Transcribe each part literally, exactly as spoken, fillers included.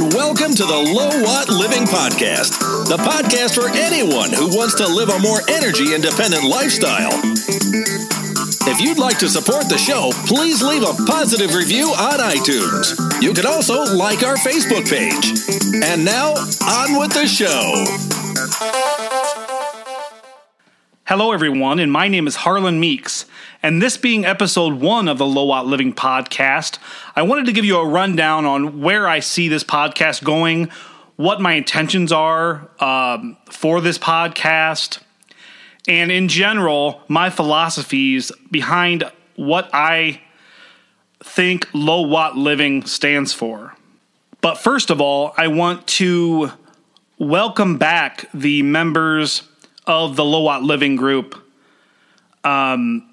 and welcome to the Low Watt Living Podcast, the podcast for anyone who wants to live a more energy-independent lifestyle. If you'd like to support the show, please leave a positive review on iTunes. You can also like our Facebook page. And now, on with the show. Hello, everyone, and my name is Harlan Meeks, and this being episode one of the Low Watt Living Podcast, I wanted to give you a rundown on where I see this podcast going, what my intentions are um, for this podcast, and in general, my philosophies behind what I think Low Watt Living stands for. But first of all, I want to welcome back the members of the Low Watt Living Group, um,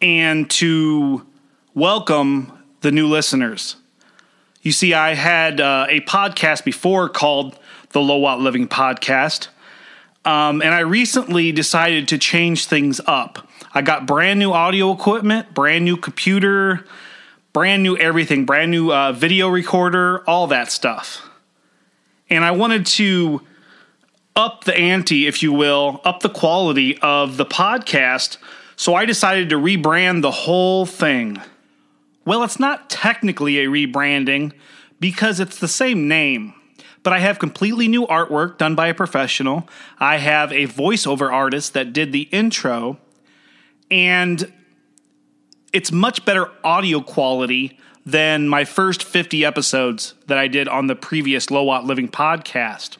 and to welcome the new listeners. You see, I had uh, a podcast before called the Low Watt Living Podcast, um, and I recently decided to change things up. I got brand new audio equipment, brand new computer, brand new everything, brand new uh, video recorder, all that stuff. And I wanted to up the ante, if you will, up the quality of the podcast, so I decided to rebrand the whole thing. Well, it's not technically a rebranding because it's the same name, but I have completely new artwork done by a professional. I have a voiceover artist that did the intro, and it's much better audio quality than my first fifty episodes that I did on the previous Low Watt Living Podcast.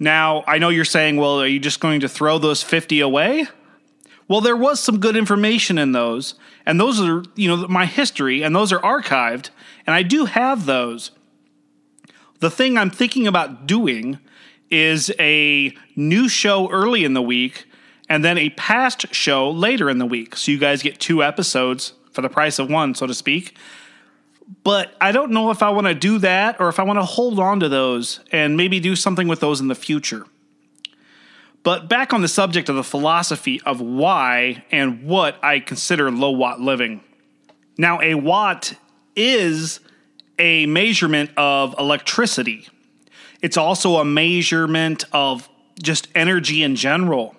Now, I know you're saying, well, are you just going to throw those fifty away? Well, there was some good information in those, and those are, you know, my history, and those are archived, and I do have those. The thing I'm thinking about doing is a new show early in the week and then a past show later in the week, so you guys get two episodes for the price of one, so to speak. But I don't know if I want to do that or if I want to hold on to those and maybe do something with those in the future. But back on the subject of the philosophy of why and what I consider low watt living. Now, a watt is a measurement of electricity. It's also a measurement of just energy in general.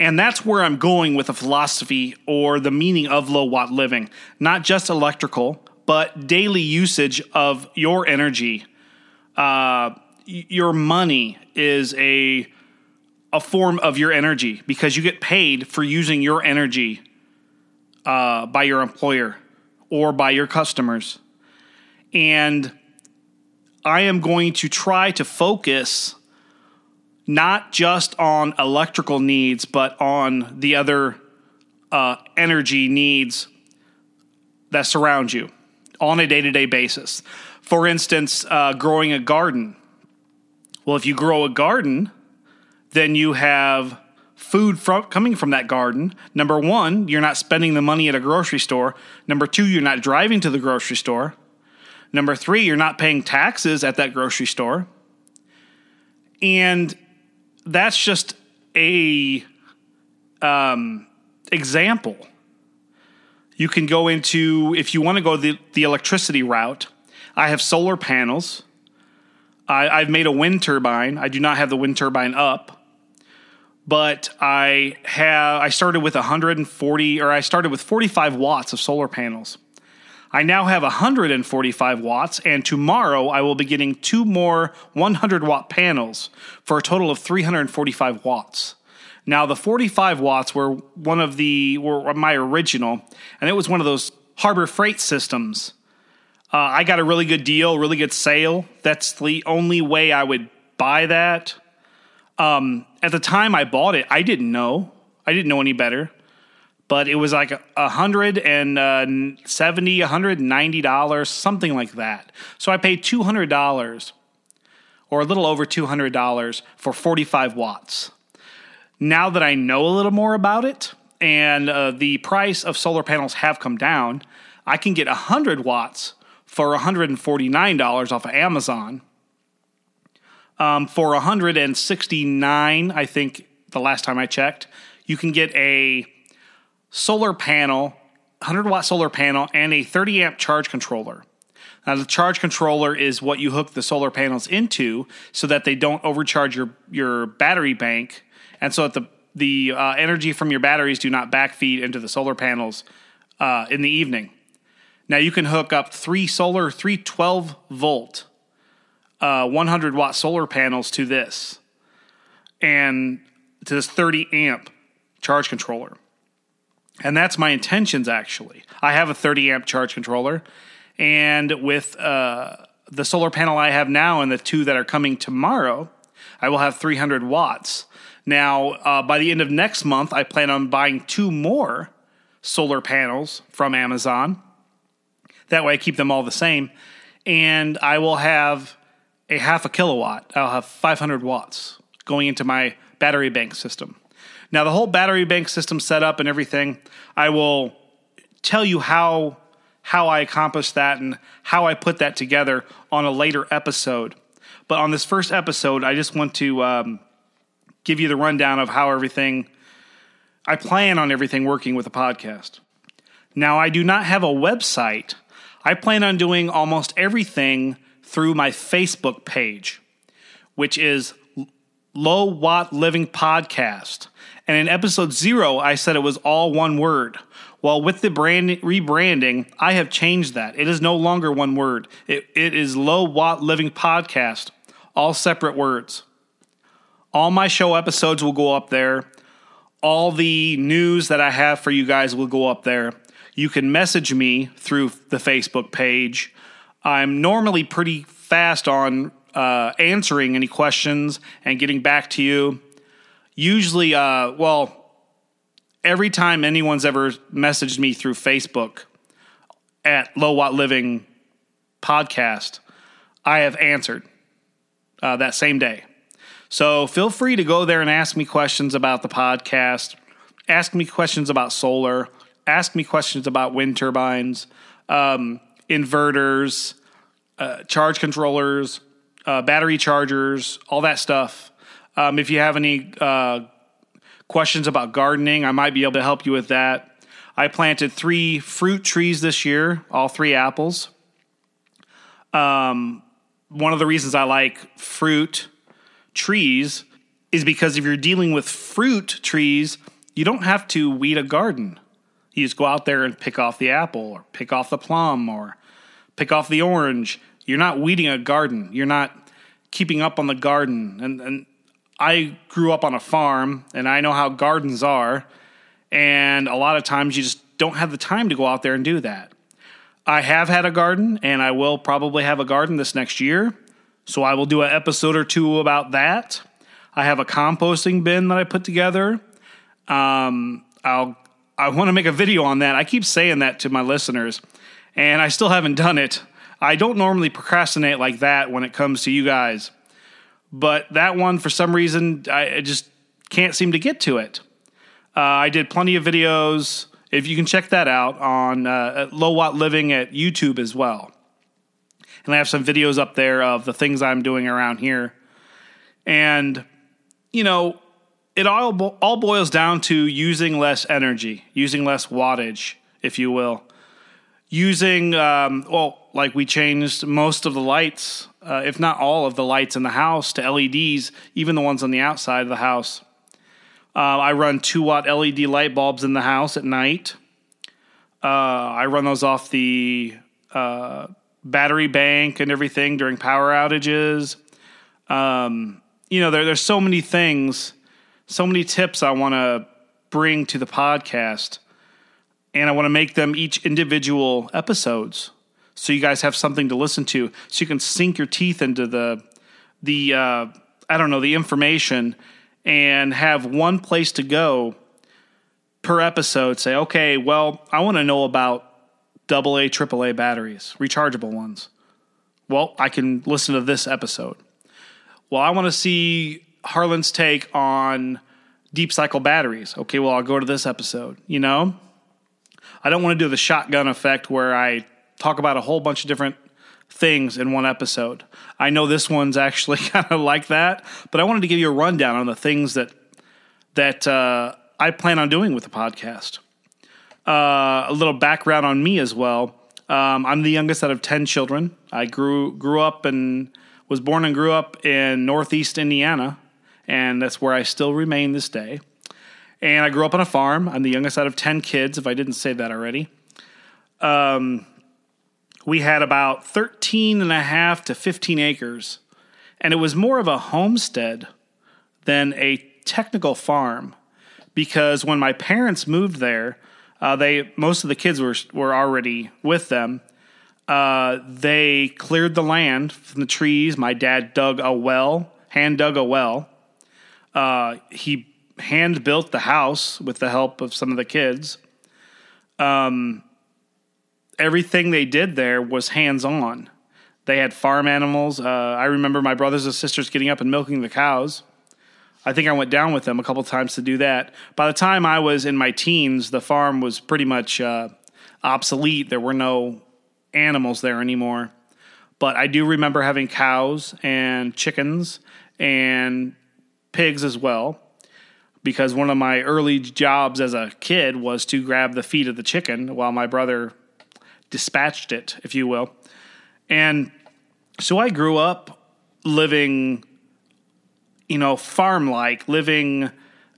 And that's where I'm going with the philosophy or the meaning of low watt living, not just electrical, but daily usage of your energy. Uh, your money is a a form of your energy because you get paid for using your energy uh, by your employer or by your customers. And I am going to try to focus not just on electrical needs, but on the other uh, energy needs that surround you on a day-to-day basis. For instance, uh, growing a garden. Well, if you grow a garden, then you have food from, coming from that garden. Number one, you're not spending the money at a grocery store. Number two, you're not driving to the grocery store. Number three, you're not paying taxes at that grocery store. And that's just a um, example. You can go into, if you want to go the, the electricity route, I have solar panels. I, I've made a wind turbine. I do not have the wind turbine up, but I have. I started with one hundred forty, or I started with forty-five watts of solar panels. I now have one hundred forty-five watts, and tomorrow I will be getting two more one hundred watt panels for a total of three hundred forty-five watts. Now, the forty-five watts were one of the were my original, and it was one of those Harbor Freight systems. Uh, I got a really good deal, really good sale. That's the only way I would buy that. Um, at the time I bought it, I didn't know. I didn't know any better. But it was like one hundred seventy dollars, one hundred ninety dollars, something like that. So I paid two hundred dollars, or a little over two hundred dollars, for forty-five watts. Now that I know a little more about it, and uh, the price of solar panels have come down, I can get one hundred watts for one hundred forty-nine dollars off of Amazon. Um, for one hundred sixty-nine dollars, I think the last time I checked, you can get a solar panel, one hundred watt solar panel, and a thirty amp charge controller. Now, the charge controller is what you hook the solar panels into so that they don't overcharge your, your battery bank, and so that the, the uh, energy from your batteries do not backfeed into the solar panels uh, in the evening. Now, you can hook up three solar, three twelve-volt, uh, one hundred watt solar panels to this, and to this thirty amp charge controller. And that's my intentions, actually. I have a thirty amp charge controller, and with uh, the solar panel I have now and the two that are coming tomorrow, I will have three hundred watts. Now, uh, by the end of next month, I plan on buying two more solar panels from Amazon. That way I keep them all the same. And I will have a half a kilowatt. I'll have five hundred watts going into my battery bank system. Now, the whole battery bank system set up and everything, I will tell you how how I accomplished that and how I put that together on a later episode. But on this first episode, I just want to um, give you the rundown of how everything, I plan on everything working with the podcast. Now, I do not have a website. I plan on doing almost everything through my Facebook page, which is Low Watt Living Podcast. And in episode zero, I said it was all one word. Well, with the brand rebranding, I have changed that. It is no longer one word. It, it is Low Watt Living Podcast, all separate words. All my show episodes will go up there. All the news that I have for you guys will go up there. You can message me through the Facebook page. I'm normally pretty fast on uh, answering any questions and getting back to you. Usually, uh, well... every time anyone's ever messaged me through Facebook at Low Watt Living Podcast, I have answered uh, that same day. So feel free to go there and ask me questions about the podcast, ask me questions about solar, ask me questions about wind turbines, um, inverters, uh, charge controllers, uh, battery chargers, all that stuff. Um, if you have any uh questions about gardening, I might be able to help you with that. I planted three fruit trees this year, all three apples. Um, one of the reasons I like fruit trees is because if you're dealing with fruit trees, you don't have to weed a garden. You just go out there and pick off the apple or pick off the plum or pick off the orange. You're not weeding a garden. You're not keeping up on the garden. And, and I grew up on a farm, and I know how gardens are, and a lot of times you just don't have the time to go out there and do that. I have had a garden, and I will probably have a garden this next year, so I will do an episode or two about that. I have a composting bin that I put together. Um, I'll, I want to make a video on that. I keep saying that to my listeners, and I still haven't done it. I don't normally procrastinate like that when it comes to you guys. But that one, for some reason, I just can't seem to get to it. Uh, I did plenty of videos. If you can check that out on uh, Low Watt Living at YouTube as well. And I have some videos up there of the things I'm doing around here. And, you know, it all, bo- all boils down to using less energy, using less wattage, if you will. Using, um, well, like we changed most of the lights, uh, if not all of the lights in the house, to L E Ds, even the ones on the outside of the house. Uh, I run two watt L E D light bulbs in the house at night. Uh, I run those off the uh, battery bank and everything during power outages. Um, you know, there, there's so many things, so many tips I want to bring to the podcast. And I want to make them each individual episodes so you guys have something to listen to, so you can sink your teeth into the, the uh, I don't know, the information, and have one place to go per episode. Say, okay, well, I want to know about double A, triple A batteries, rechargeable ones. Well, I can listen to this episode. Well, I want to see Harlan's take on deep cycle batteries. Okay, well, I'll go to this episode, you know? I don't want to do the shotgun effect where I talk about a whole bunch of different things in one episode. I know this one's actually kind of like that, but I wanted to give you a rundown on the things that that uh, I plan on doing with the podcast. Uh, a little background on me as well. Um, I'm the youngest out of ten children. I grew grew up and was born and grew up in Northeast Indiana, and that's where I still remain this day. And I grew up on a farm. I'm the youngest out of ten kids, if I didn't say that already. Um, we had about thirteen and a half to fifteen acres, and it was more of a homestead than a technical farm, because when my parents moved there, Uh, they most of the kids were were already with them. Uh, they cleared the land from the trees. My dad dug a well, hand dug a well. Uh, he hand built the house with the help of some of the kids. Um, everything they did there was hands on. They had farm animals. Uh, I remember my brothers and sisters getting up and milking the cows. I think I went down with them a couple times to do that. By the time I was in my teens, the farm was pretty much uh, obsolete. There were no animals there anymore. But I do remember having cows and chickens and pigs as well, because one of my early jobs as a kid was to grab the feet of the chicken while my brother dispatched it, if you will. And so I grew up living... you know, farm-like, living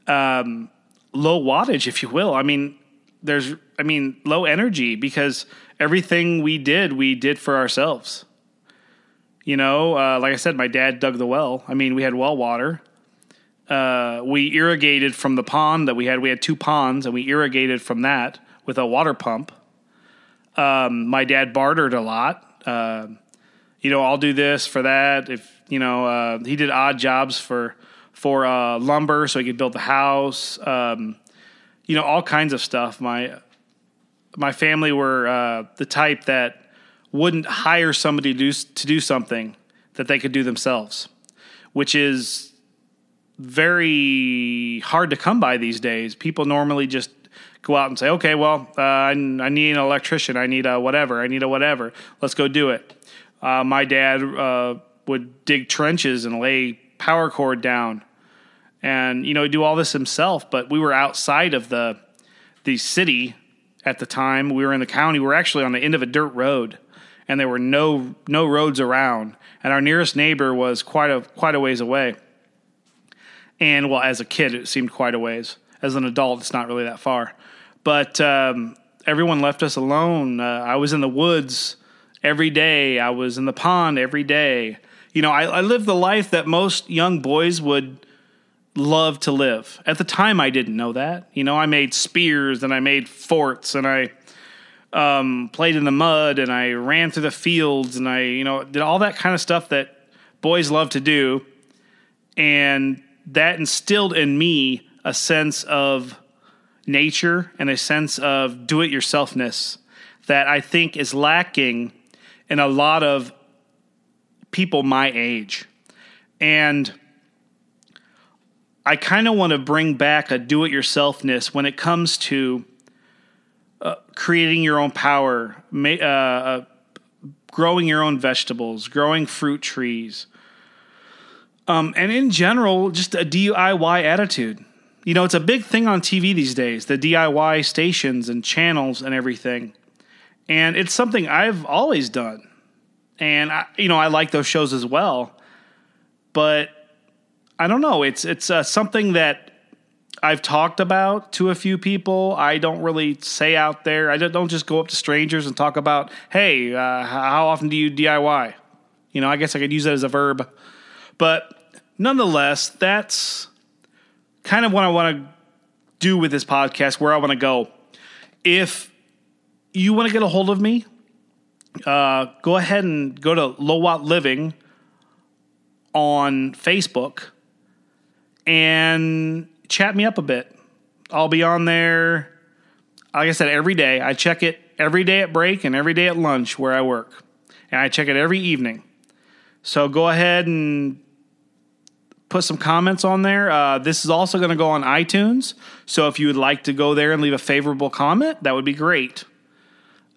um, low wattage, if you will. I mean, there's, I mean, low energy, because everything we did, we did for ourselves. You know, uh, like I said, my dad dug the well. I mean, we had well water. Uh, we irrigated from the pond that we had. We had two ponds, and we irrigated from that with a water pump. Um, my dad bartered a lot. Uh, you know, I'll do this for that. If, You know, uh, he did odd jobs for for uh, lumber so he could build the house. Um, you know, all kinds of stuff. My my family were uh, the type that wouldn't hire somebody to do, to do something that they could do themselves, which is very hard to come by these days. People normally just go out and say, okay, well, uh, I, I need an electrician. I need a whatever. I need a whatever. Let's go do it. Uh, my dad... Uh, would dig trenches and lay power cord down and, you know, do all this himself. But we were outside of the, the city at the time. We were in the county. We were actually on the end of a dirt road, and there were no, no roads around. And our nearest neighbor was quite a, quite a ways away. And well, as a kid, it seemed quite a ways. As an adult, it's not really that far, but, um, everyone left us alone. Uh, I was in the woods every day. I was in the pond every day. You know, I, I lived the life that most young boys would love to live. At the time, I didn't know that. You know, I made spears and I made forts and I um, played in the mud and I ran through the fields and I, you know, did all that kind of stuff that boys love to do. And that instilled in me a sense of nature and a sense of do-it-yourselfness that I think is lacking in a lot of people my age. And I kind of want to bring back a do-it-yourselfness when it comes to uh, creating your own power, ma- uh, uh, growing your own vegetables, growing fruit trees, um, and in general, just a D I Y attitude. You know, it's a big thing on T V these days, the D I Y stations and channels and everything. And it's something I've always done. And, I, you know, I like those shows as well, but I don't know. It's it's uh, something that I've talked about to a few people. I don't really say out there. I don't just go up to strangers and talk about, hey, uh, how often do you D I Y? You know, I guess I could use that as a verb. But nonetheless, that's kind of what I want to do with this podcast, where I want to go. If you want to get a hold of me, Uh, go ahead and go to Low Watt Living on Facebook and chat me up a bit. I'll be on there, like I said, every day. I check it every day at break and every day at lunch where I work. And I check it every evening. So go ahead and put some comments on there. Uh, this is also going to go on iTunes. So if you would like to go there and leave a favorable comment, that would be great.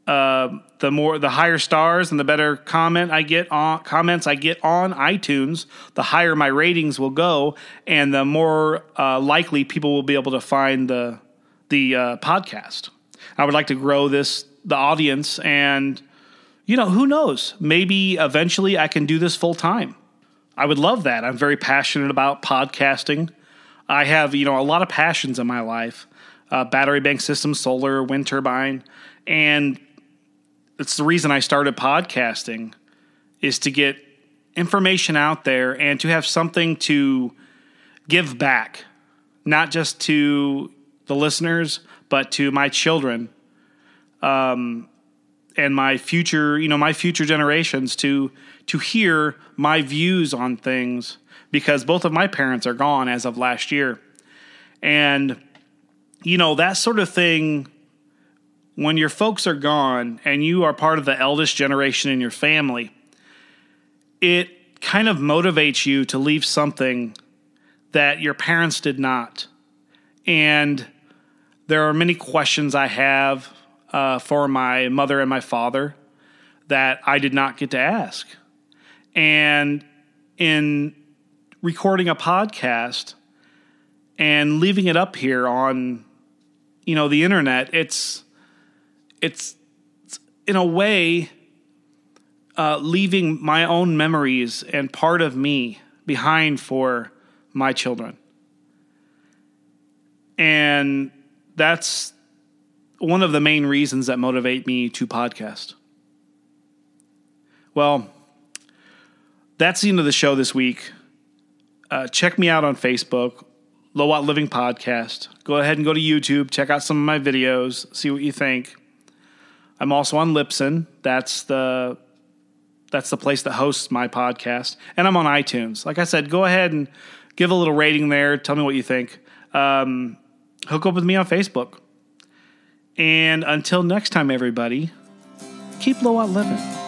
Uh, the more, the higher stars and the better comment I get on comments I get on iTunes, the higher my ratings will go, and the more uh, likely people will be able to find the the uh, podcast. I would like to grow this the audience and you know, who knows? Maybe eventually I can do this full time. I would love that. I'm very passionate about podcasting. I have, you know, a lot of passions in my life. Uh, battery bank system, solar, wind turbine. And it's the reason I started podcasting, is to get information out there and to have something to give back, not just to the listeners, but to my children um, and my future, you know, my future generations to to hear my views on things, because both of my parents are gone as of last year. And, you know, that sort of thing, when your folks are gone and you are part of the eldest generation in your family, it kind of motivates you to leave something that your parents did not. And there are many questions I have uh, for my mother and my father that I did not get to ask. And in recording a podcast and leaving it up here on, you know, the internet, it's, it's, it's in a way uh, leaving my own memories and part of me behind for my children. And that's one of the main reasons that motivate me to podcast. Well, that's the end of the show this week. Uh, check me out on Facebook, Low Watt Living Podcast. Go ahead and go to YouTube. Check out some of my videos. See what you think. I'm also on Libsyn. That's the that's the place that hosts my podcast. And I'm on iTunes. Like I said, go ahead and give a little rating there. Tell me what you think. Um, hook up with me on Facebook. And until next time, everybody, keep low out living.